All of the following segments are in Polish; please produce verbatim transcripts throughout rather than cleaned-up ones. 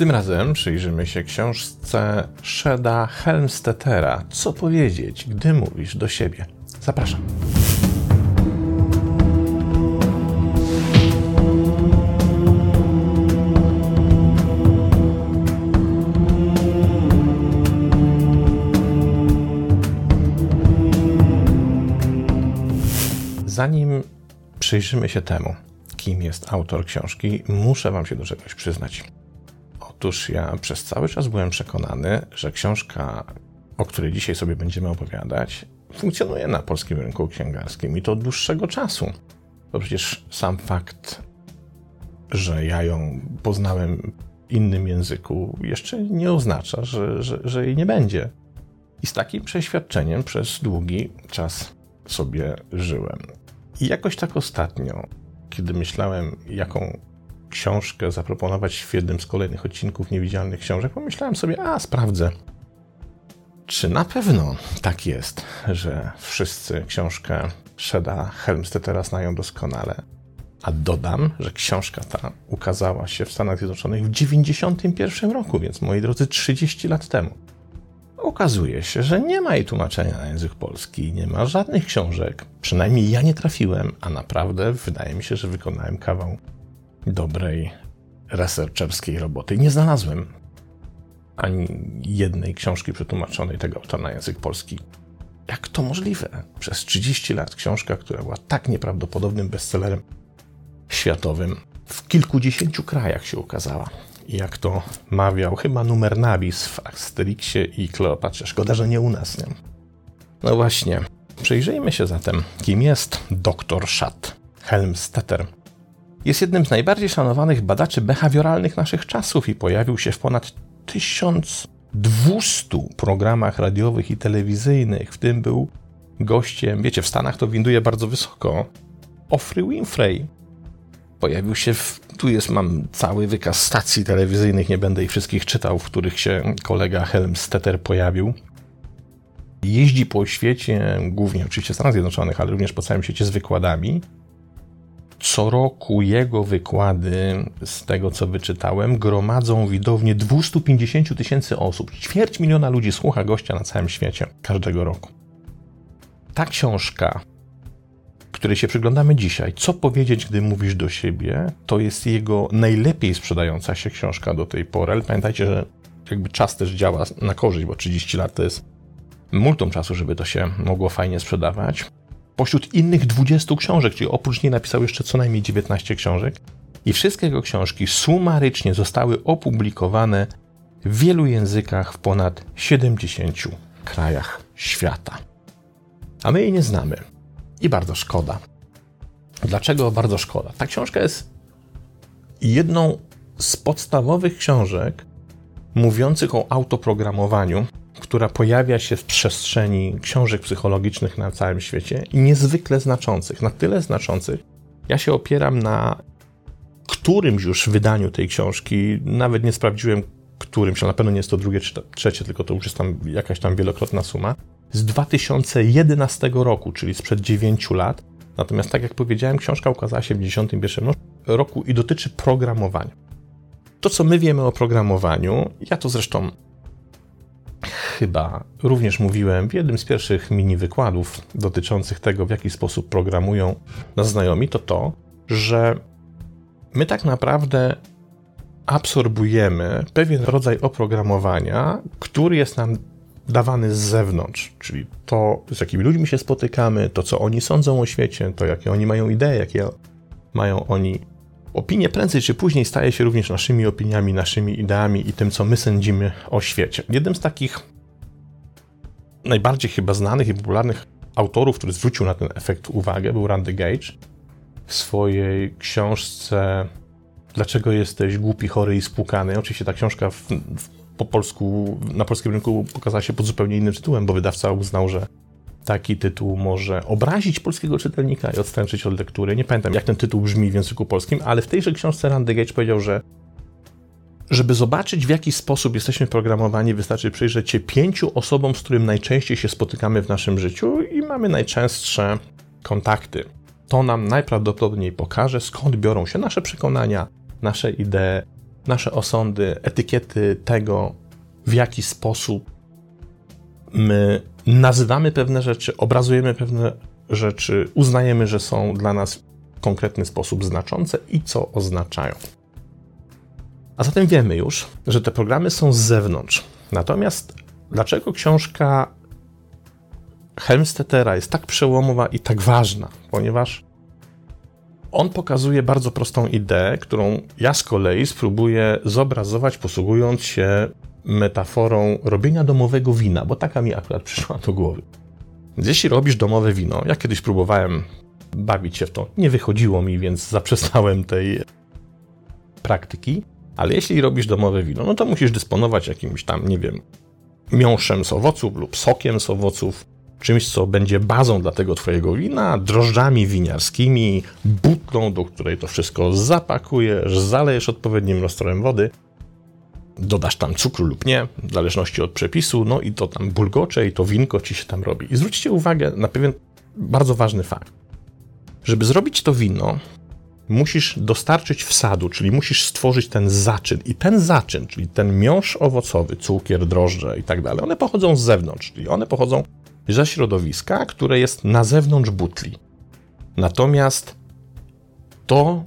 Tym razem przyjrzymy się książce Shada Helmstettera „Co powiedzieć, gdy mówisz do siebie”. Zapraszam. Zanim przyjrzymy się temu, kim jest autor książki, muszę wam się do czegoś przyznać. Otóż ja przez cały czas byłem przekonany, że książka, o której dzisiaj sobie będziemy opowiadać, funkcjonuje na polskim rynku księgarskim i to od dłuższego czasu. Bo przecież sam fakt, że ja ją poznałem w innym języku, jeszcze nie oznacza, że, że, że jej nie będzie. I z takim przeświadczeniem przez długi czas sobie żyłem. I jakoś tak ostatnio, kiedy myślałem, jaką książkę zaproponować w jednym z kolejnych odcinków Niewidzialnych Książek, pomyślałem sobie, a sprawdzę, czy na pewno tak jest, że wszyscy książkę Shada Helmstettera znają doskonale. A dodam, że książka ta ukazała się w Stanach Zjednoczonych w dziewięćdziesiątym pierwszym roku, więc moi drodzy, trzydzieści lat temu. Okazuje się, że nie ma jej tłumaczenia na język polski, nie ma żadnych książek, przynajmniej ja nie trafiłem, a naprawdę wydaje mi się, że wykonałem kawał dobrej researcherskiej roboty. Nie znalazłem ani jednej książki przetłumaczonej tego autora na język polski. Jak to możliwe? Przez trzydzieści lat książka, która była tak nieprawdopodobnym bestsellerem światowym, w kilkudziesięciu krajach się ukazała. Jak to mawiał chyba Numernabis w Asterixie i Kleopatrze. Szkoda, że nie u nas, nie? No właśnie. Przyjrzyjmy się zatem, kim jest doktor Shad Helmstetter. Jest jednym z najbardziej szanowanych badaczy behawioralnych naszych czasów i pojawił się w ponad tysiąc dwieście programach radiowych i telewizyjnych. W tym był gościem, wiecie, w Stanach to winduje bardzo wysoko, Oprah Winfrey. Pojawił się w... Tu jest, mam cały wykaz stacji telewizyjnych, nie będę ich wszystkich czytał, w których się kolega Helmstetter pojawił. Jeździ po świecie, głównie oczywiście w Stanach Zjednoczonych, ale również po całym świecie z wykładami. Co roku jego wykłady, z tego co wyczytałem, gromadzą widownię dwieście pięćdziesiąt tysięcy osób. Ćwierć miliona ludzi słucha gościa na całym świecie każdego roku. Ta książka, której się przyglądamy dzisiaj, Co powiedzieć, gdy mówisz do siebie, to jest jego najlepiej sprzedająca się książka do tej pory. Ale pamiętajcie, że jakby czas też działa na korzyść, bo trzydzieści lat to jest multum czasu, żeby to się mogło fajnie sprzedawać. Pośród innych dwudziestu książek, czyli oprócz niej napisał jeszcze co najmniej dziewiętnaście książek i wszystkie jego książki sumarycznie zostały opublikowane w wielu językach w ponad siedemdziesięciu krajach świata. A my jej nie znamy. I bardzo szkoda. Dlaczego bardzo szkoda? Ta książka jest jedną z podstawowych książek mówiących o autoprogramowaniu, która pojawia się w przestrzeni książek psychologicznych na całym świecie i niezwykle znaczących, na tyle znaczących. Ja się opieram na którymś już wydaniu tej książki, nawet nie sprawdziłem którymś, na pewno nie jest to drugie czy trzecie, tylko to już jest tam jakaś tam wielokrotna suma, z dwa tysiące jedenastego roku, czyli sprzed dziewięciu lat. Natomiast tak jak powiedziałem, książka ukazała się w dziewięćdziesiątym pierwszym roku i dotyczy programowania. To, co my wiemy o programowaniu, ja to zresztą chyba również mówiłem w jednym z pierwszych mini wykładów dotyczących tego, w jaki sposób programują nas znajomi, to to, że my tak naprawdę absorbujemy pewien rodzaj oprogramowania, który jest nam dawany z zewnątrz, czyli to, z jakimi ludźmi się spotykamy, to, co oni sądzą o świecie, to, jakie oni mają idee, jakie mają oni opinie, prędzej czy później staje się również naszymi opiniami, naszymi ideami i tym, co my sądzimy o świecie. Jednym z takich najbardziej chyba znanych i popularnych autorów, który zwrócił na ten efekt uwagę, był Randy Gage w swojej książce Dlaczego jesteś głupi, chory i spłukany. Oczywiście ta książka w, w po polsku, na polskim rynku pokazała się pod zupełnie innym tytułem, bo wydawca uznał, że taki tytuł może obrazić polskiego czytelnika i odstręczyć od lektury. Nie pamiętam, jak ten tytuł brzmi w języku polskim, ale w tejże książce Randy Gage powiedział, że żeby zobaczyć, w jaki sposób jesteśmy programowani, wystarczy przyjrzeć się pięciu osobom, z którym najczęściej się spotykamy w naszym życiu i mamy najczęstsze kontakty. To nam najprawdopodobniej pokaże, skąd biorą się nasze przekonania, nasze idee, nasze osądy, etykiety tego, w jaki sposób my nazywamy pewne rzeczy, obrazujemy pewne rzeczy, uznajemy, że są dla nas w konkretny sposób znaczące i co oznaczają. A zatem wiemy już, że te programy są z zewnątrz. Natomiast dlaczego książka Helmstettera jest tak przełomowa i tak ważna? Ponieważ on pokazuje bardzo prostą ideę, którą ja z kolei spróbuję zobrazować, posługując się metaforą robienia domowego wina, bo taka mi akurat przyszła do głowy. Jeśli robisz domowe wino, ja kiedyś próbowałem bawić się w to, nie wychodziło mi, więc zaprzestałem tej praktyki, ale jeśli robisz domowe wino, no to musisz dysponować jakimś tam, nie wiem, miąższem z owoców lub sokiem z owoców, czymś, co będzie bazą dla tego twojego wina, drożdżami winiarskimi, butlą, do której to wszystko zapakujesz, zalejesz odpowiednim roztworem wody, dodasz tam cukru lub nie, w zależności od przepisu, no i to tam bulgocze i to winko ci się tam robi. I zwróćcie uwagę na pewien bardzo ważny fakt. Żeby zrobić to wino, musisz dostarczyć wsadu, czyli musisz stworzyć ten zaczyn. I ten zaczyn, czyli ten miąższ owocowy, cukier, drożdże i tak dalej, one pochodzą z zewnątrz, czyli one pochodzą ze środowiska, które jest na zewnątrz butli. Natomiast to,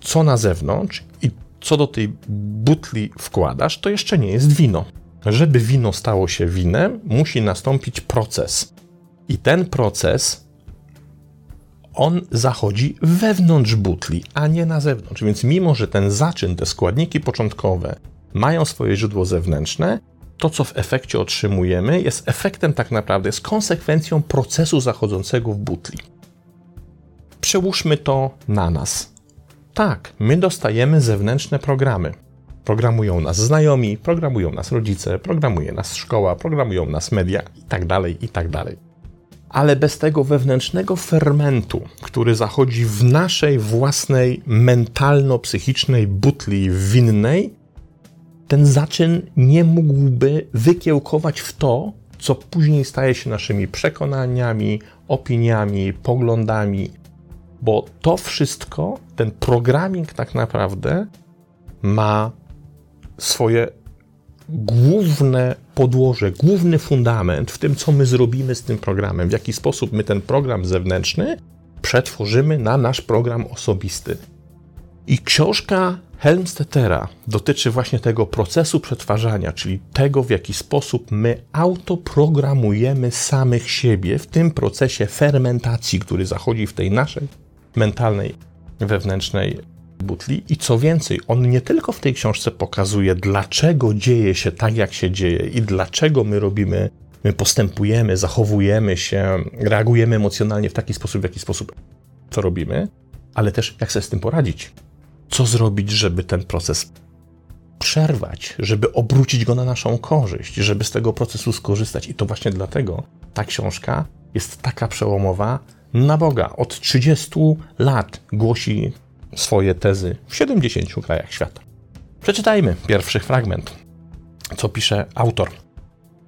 co na zewnątrz i co do tej butli wkładasz, to jeszcze nie jest wino. Żeby wino stało się winem, musi nastąpić proces. I ten proces, on zachodzi wewnątrz butli, a nie na zewnątrz. Więc mimo, że ten zaczyn, te składniki początkowe mają swoje źródło zewnętrzne, to, co w efekcie otrzymujemy, jest efektem tak naprawdę, jest konsekwencją procesu zachodzącego w butli. Przełóżmy to na nas. Tak, my dostajemy zewnętrzne programy. Programują nas znajomi, programują nas rodzice, programuje nas szkoła, programują nas media itd., itd. Ale bez tego wewnętrznego fermentu, który zachodzi w naszej własnej mentalno-psychicznej butli winnej, ten zaczyn nie mógłby wykiełkować w to, co później staje się naszymi przekonaniami, opiniami, poglądami, bo to wszystko, ten programming tak naprawdę ma swoje główne podłoże, główny fundament w tym, co my zrobimy z tym programem, w jaki sposób my ten program zewnętrzny przetworzymy na nasz program osobisty. I książka Helmstettera dotyczy właśnie tego procesu przetwarzania, czyli tego, w jaki sposób my autoprogramujemy samych siebie w tym procesie fermentacji, który zachodzi w tej naszej mentalnej, wewnętrznej butli. I co więcej, on nie tylko w tej książce pokazuje, dlaczego dzieje się tak, jak się dzieje i dlaczego my robimy, my postępujemy, zachowujemy się, reagujemy emocjonalnie w taki sposób, w jaki sposób to robimy, ale też jak sobie z tym poradzić. Co zrobić, żeby ten proces przerwać, żeby obrócić go na naszą korzyść, żeby z tego procesu skorzystać. I to właśnie dlatego ta książka jest taka przełomowa. Na Boga, od trzydziestu lat głosi swoje tezy w siedemdziesięciu krajach świata. Przeczytajmy pierwszy fragment, co pisze autor.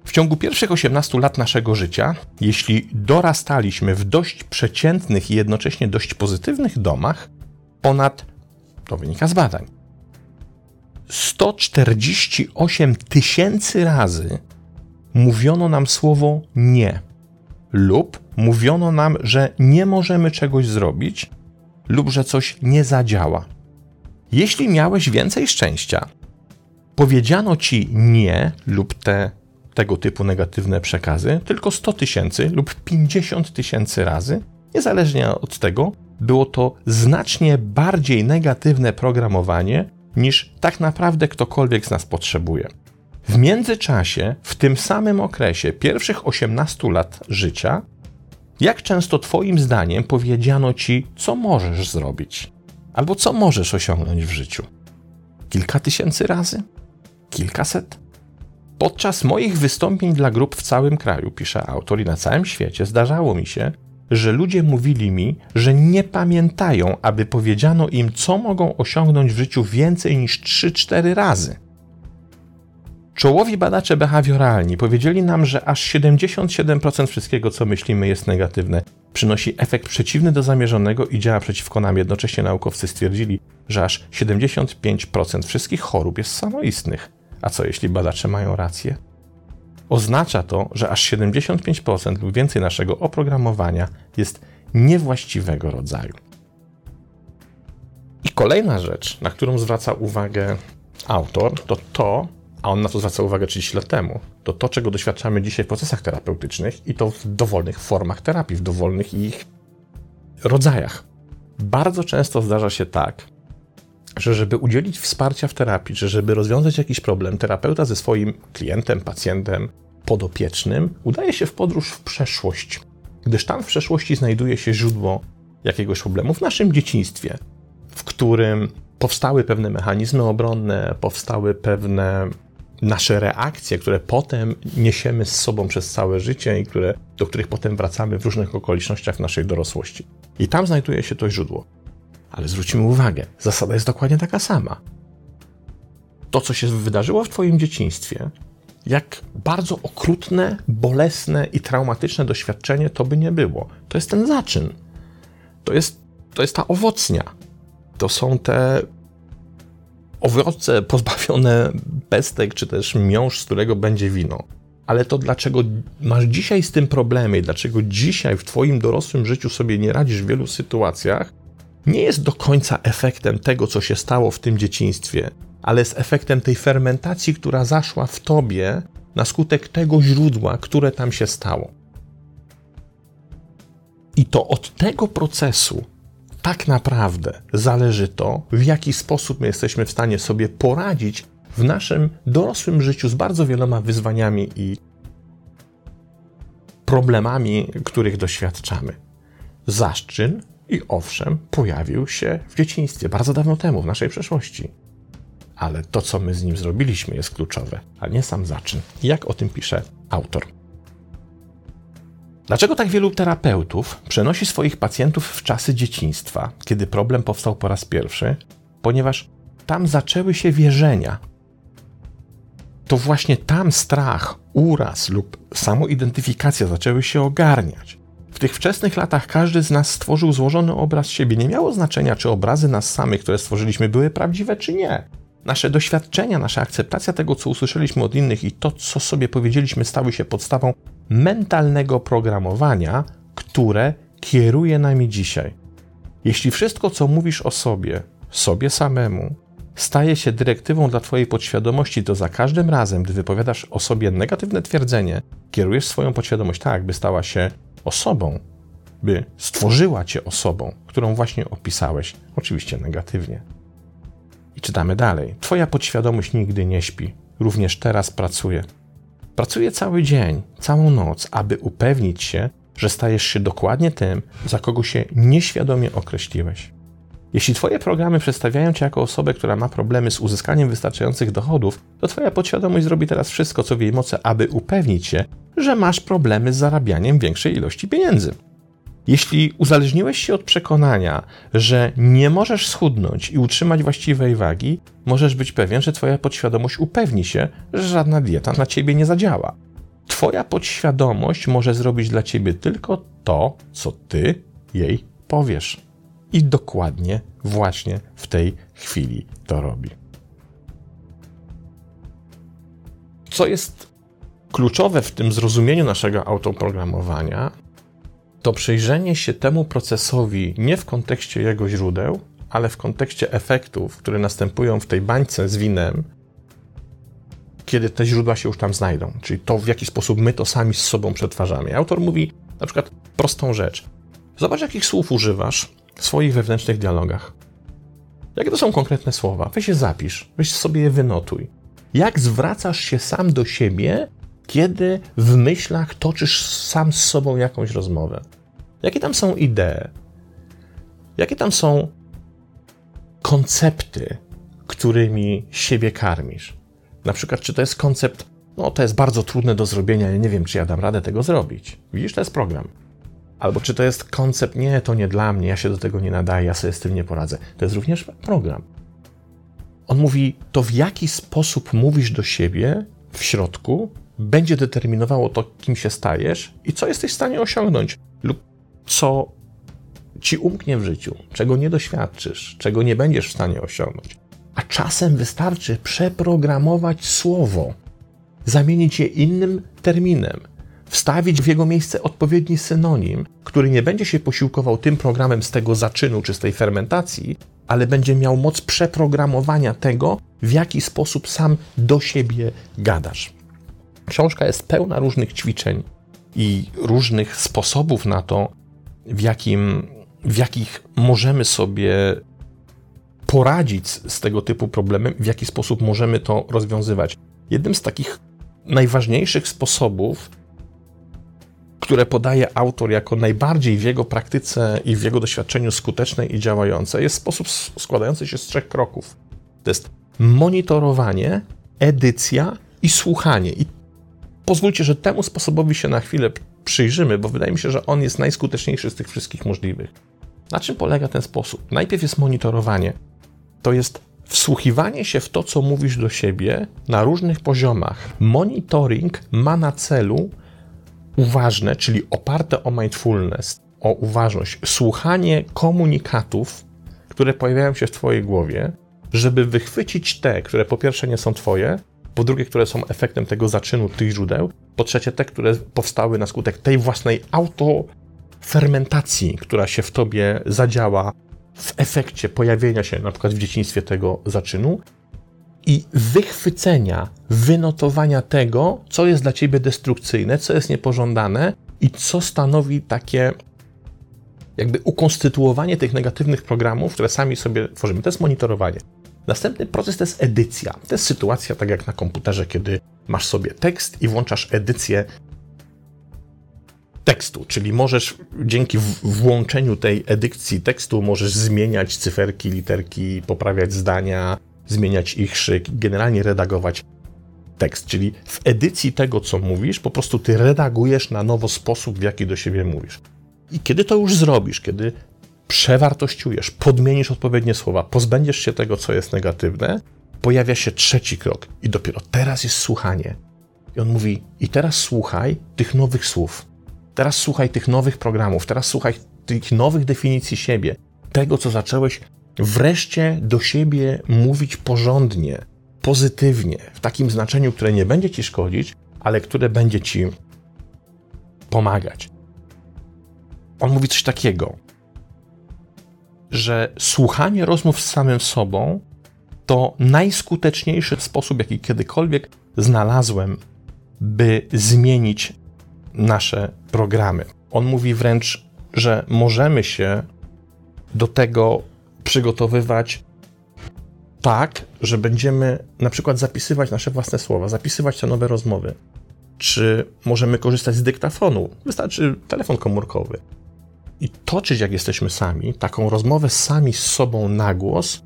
W ciągu pierwszych osiemnastu lat naszego życia, jeśli dorastaliśmy w dość przeciętnych i jednocześnie dość pozytywnych domach, ponad, to wynika z badań, sto czterdzieści osiem tysięcy razy mówiono nam słowo nie lub mówiono nam, że nie możemy czegoś zrobić lub że coś nie zadziała. Jeśli miałeś więcej szczęścia, powiedziano ci nie lub te tego typu negatywne przekazy tylko sto tysięcy lub pięćdziesiąt tysięcy razy, niezależnie od tego, było to znacznie bardziej negatywne programowanie niż tak naprawdę ktokolwiek z nas potrzebuje. W międzyczasie, w tym samym okresie pierwszych osiemnastu lat życia, jak często twoim zdaniem powiedziano ci, co możesz zrobić albo co możesz osiągnąć w życiu? Kilka tysięcy razy? Kilkaset? Podczas moich wystąpień dla grup w całym kraju, pisze autor, i na całym świecie zdarzało mi się, że ludzie mówili mi, że nie pamiętają, aby powiedziano im, co mogą osiągnąć w życiu więcej niż trzy cztery razy. Czołowi badacze behawioralni powiedzieli nam, że aż siedemdziesiąt siedem procent wszystkiego, co myślimy, jest negatywne. Przynosi efekt przeciwny do zamierzonego i działa przeciwko nam. Jednocześnie naukowcy stwierdzili, że aż siedemdziesiąt pięć procent wszystkich chorób jest samoistnych. A co jeśli badacze mają rację? Oznacza to, że aż siedemdziesiąt pięć procent lub więcej naszego oprogramowania jest niewłaściwego rodzaju. I kolejna rzecz, na którą zwraca uwagę autor, to to, a on na to zwraca uwagę trzydzieści lat temu, to to, czego doświadczamy dzisiaj w procesach terapeutycznych i to w dowolnych formach terapii, w dowolnych ich rodzajach. Bardzo często zdarza się tak, że żeby udzielić wsparcia w terapii, że żeby rozwiązać jakiś problem, terapeuta ze swoim klientem, pacjentem, podopiecznym udaje się w podróż w przeszłość, gdyż tam w przeszłości znajduje się źródło jakiegoś problemu w naszym dzieciństwie, w którym powstały pewne mechanizmy obronne, powstały pewne nasze reakcje, które potem niesiemy z sobą przez całe życie i które, do których potem wracamy w różnych okolicznościach w naszej dorosłości. I tam znajduje się to źródło. Ale zwróćmy uwagę, zasada jest dokładnie taka sama. To, co się wydarzyło w twoim dzieciństwie, jak bardzo okrutne, bolesne i traumatyczne doświadczenie to by nie było. To jest ten zaczyn. To jest, to jest ta owocnia. To są te owoce pozbawione pestek, czy też miąższ, z którego będzie wino. Ale to, dlaczego masz dzisiaj z tym problemy i dlaczego dzisiaj w twoim dorosłym życiu sobie nie radzisz w wielu sytuacjach, nie jest do końca efektem tego, co się stało w tym dzieciństwie, ale jest efektem tej fermentacji, która zaszła w tobie na skutek tego źródła, które tam się stało. I to od tego procesu tak naprawdę zależy to, w jaki sposób my jesteśmy w stanie sobie poradzić w naszym dorosłym życiu z bardzo wieloma wyzwaniami i problemami, których doświadczamy. Zaczyn i owszem pojawił się w dzieciństwie, bardzo dawno temu, w naszej przeszłości. Ale to, co my z nim zrobiliśmy, jest kluczowe, a nie sam zaczyn. Jak o tym pisze autor. Dlaczego tak wielu terapeutów przenosi swoich pacjentów w czasy dzieciństwa, kiedy problem powstał po raz pierwszy? Ponieważ tam zaczęły się wierzenia. To właśnie tam strach, uraz lub samoidentyfikacja zaczęły się ogarniać. W tych wczesnych latach każdy z nas stworzył złożony obraz siebie. Nie miało znaczenia, czy obrazy nas samych, które stworzyliśmy, były prawdziwe, czy nie. Nasze doświadczenia, nasza akceptacja tego, co usłyszeliśmy od innych i to, co sobie powiedzieliśmy, stały się podstawą mentalnego programowania, które kieruje nami dzisiaj. Jeśli wszystko, co mówisz o sobie, sobie samemu, staje się dyrektywą dla twojej podświadomości, to za każdym razem, gdy wypowiadasz o sobie negatywne twierdzenie, kierujesz swoją podświadomość tak, by stała się osobą, by stworzyła cię osobą, którą właśnie opisałeś, oczywiście negatywnie. I czytamy dalej. Twoja podświadomość nigdy nie śpi. Również teraz pracuje. Pracuje cały dzień, całą noc, aby upewnić się, że stajesz się dokładnie tym, za kogo się nieświadomie określiłeś. Jeśli twoje programy przedstawiają cię jako osobę, która ma problemy z uzyskaniem wystarczających dochodów, to twoja podświadomość zrobi teraz wszystko, co w jej mocy, aby upewnić się, że masz problemy z zarabianiem większej ilości pieniędzy. Jeśli uzależniłeś się od przekonania, że nie możesz schudnąć i utrzymać właściwej wagi, możesz być pewien, że twoja podświadomość upewni się, że żadna dieta na ciebie nie zadziała. Twoja podświadomość może zrobić dla ciebie tylko to, co ty jej powiesz. I dokładnie właśnie w tej chwili to robi. Co jest kluczowe w tym zrozumieniu naszego autoprogramowania, to przyjrzenie się temu procesowi nie w kontekście jego źródeł, ale w kontekście efektów, które następują w tej bańce z winem, kiedy te źródła się już tam znajdą. Czyli to, w jaki sposób my to sami z sobą przetwarzamy. Autor mówi na przykład prostą rzecz. Zobacz, jakich słów używasz w swoich wewnętrznych dialogach. Jakie to są konkretne słowa? Weź je zapisz, weź sobie je wynotuj. Jak zwracasz się sam do siebie, kiedy w myślach toczysz sam z sobą jakąś rozmowę? Jakie tam są idee? Jakie tam są koncepty, którymi siebie karmisz? Na przykład, czy to jest koncept, no to jest bardzo trudne do zrobienia, ja nie wiem, czy ja dam radę tego zrobić. Widzisz, to jest program. Albo czy to jest koncept, nie, to nie dla mnie, ja się do tego nie nadaję, ja sobie z tym nie poradzę. To jest również program. On mówi, to w jaki sposób mówisz do siebie, w środku będzie determinowało to, kim się stajesz i co jesteś w stanie osiągnąć lub co ci umknie w życiu, czego nie doświadczysz, czego nie będziesz w stanie osiągnąć. A czasem wystarczy przeprogramować słowo, zamienić je innym terminem, wstawić w jego miejsce odpowiedni synonim, który nie będzie się posiłkował tym programem z tego zaczynu czy z tej fermentacji, ale będzie miał moc przeprogramowania tego, w jaki sposób sam do siebie gadasz. Książka jest pełna różnych ćwiczeń i różnych sposobów na to, w, jakim, w jakich możemy sobie poradzić z tego typu problemem, w jaki sposób możemy to rozwiązywać. Jednym z takich najważniejszych sposobów, które podaje autor jako najbardziej w jego praktyce i w jego doświadczeniu skuteczne i działające, jest sposób składający się z trzech kroków. To jest monitorowanie, edycja i słuchanie. I pozwólcie, że temu sposobowi się na chwilę przyjrzymy, bo wydaje mi się, że on jest najskuteczniejszy z tych wszystkich możliwych. Na czym polega ten sposób? Najpierw jest monitorowanie. To jest wsłuchiwanie się w to, co mówisz do siebie na różnych poziomach. Monitoring ma na celu uważne, czyli oparte o mindfulness, o uważność, słuchanie komunikatów, które pojawiają się w twojej głowie, żeby wychwycić te, które po pierwsze nie są twoje, po drugie, które są efektem tego zaczynu tych źródeł, po trzecie te, które powstały na skutek tej własnej autofermentacji, która się w tobie zadziała w efekcie pojawienia się na przykład w dzieciństwie tego zaczynu i wychwycenia, wynotowania tego, co jest dla ciebie destrukcyjne, co jest niepożądane i co stanowi takie jakby ukonstytuowanie tych negatywnych programów, które sami sobie tworzymy. To jest monitorowanie. Następny proces to jest edycja. To jest sytuacja tak jak na komputerze, kiedy masz sobie tekst i włączasz edycję tekstu, czyli możesz dzięki włączeniu tej edycji tekstu możesz zmieniać cyferki, literki, poprawiać zdania, zmieniać ich szyk, generalnie redagować tekst. Czyli w edycji tego, co mówisz, po prostu ty redagujesz na nowo sposób, w jaki do siebie mówisz. I kiedy to już zrobisz, kiedy przewartościujesz, podmienisz odpowiednie słowa, pozbędziesz się tego, co jest negatywne, pojawia się trzeci krok i dopiero teraz jest słuchanie. I on mówi, i teraz słuchaj tych nowych słów, teraz słuchaj tych nowych programów, teraz słuchaj tych nowych definicji siebie, tego, co zacząłeś wreszcie do siebie mówić porządnie, pozytywnie, w takim znaczeniu, które nie będzie ci szkodzić, ale które będzie ci pomagać. On mówi coś takiego, że słuchanie rozmów z samym sobą to najskuteczniejszy sposób, jaki kiedykolwiek znalazłem, by zmienić nasze programy. On mówi wręcz, że możemy się do tego przygotowywać tak, że będziemy na przykład zapisywać nasze własne słowa, zapisywać te nowe rozmowy, czy możemy korzystać z dyktafonu, wystarczy telefon komórkowy. I toczyć, jak jesteśmy sami, taką rozmowę sami z sobą na głos,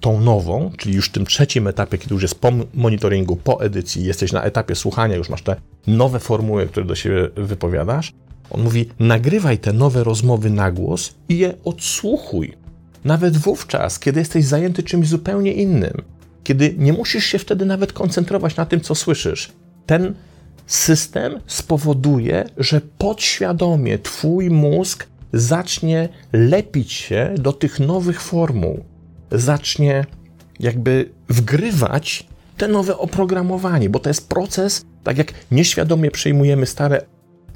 tą nową, czyli już w tym trzecim etapie, kiedy już jest po monitoringu, po edycji, jesteś na etapie słuchania, już masz te nowe formuły, które do siebie wypowiadasz. On mówi, nagrywaj te nowe rozmowy na głos i je odsłuchuj. Nawet wówczas, kiedy jesteś zajęty czymś zupełnie innym, kiedy nie musisz się wtedy nawet koncentrować na tym, co słyszysz. Ten system spowoduje, że podświadomie twój mózg zacznie lepić się do tych nowych formuł, zacznie jakby wgrywać te nowe oprogramowanie, bo to jest proces, tak jak nieświadomie przyjmujemy stare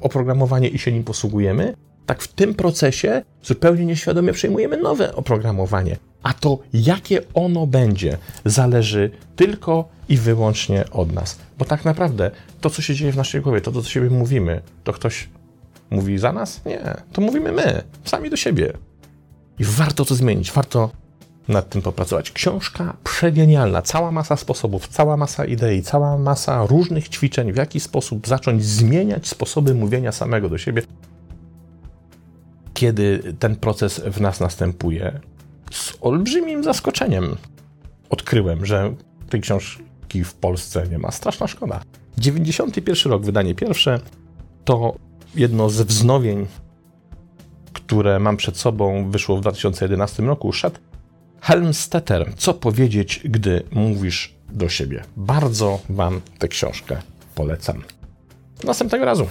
oprogramowanie i się nim posługujemy, tak w tym procesie zupełnie nieświadomie przyjmujemy nowe oprogramowanie, a to jakie ono będzie zależy tylko i wyłącznie od nas, bo tak naprawdę to, co się dzieje w naszej głowie, to, co do siebie mówimy, to ktoś mówi za nas? Nie, to mówimy my, sami do siebie. I warto to zmienić, warto nad tym popracować. Książka przegenialna, cała masa sposobów, cała masa idei, cała masa różnych ćwiczeń, w jaki sposób zacząć zmieniać sposoby mówienia samego do siebie, kiedy ten proces w nas następuje. Z olbrzymim zaskoczeniem odkryłem, że tej książki w Polsce nie ma. Straszna szkoda. dziewięćdziesiąty pierwszy rok, wydanie pierwsze, to jedno z wznowień, które mam przed sobą, wyszło w dwa tysiące jedenastym roku. Shad Helmstetter. Co powiedzieć, gdy mówisz do siebie. Bardzo Wam tę książkę polecam. Do następnego razu.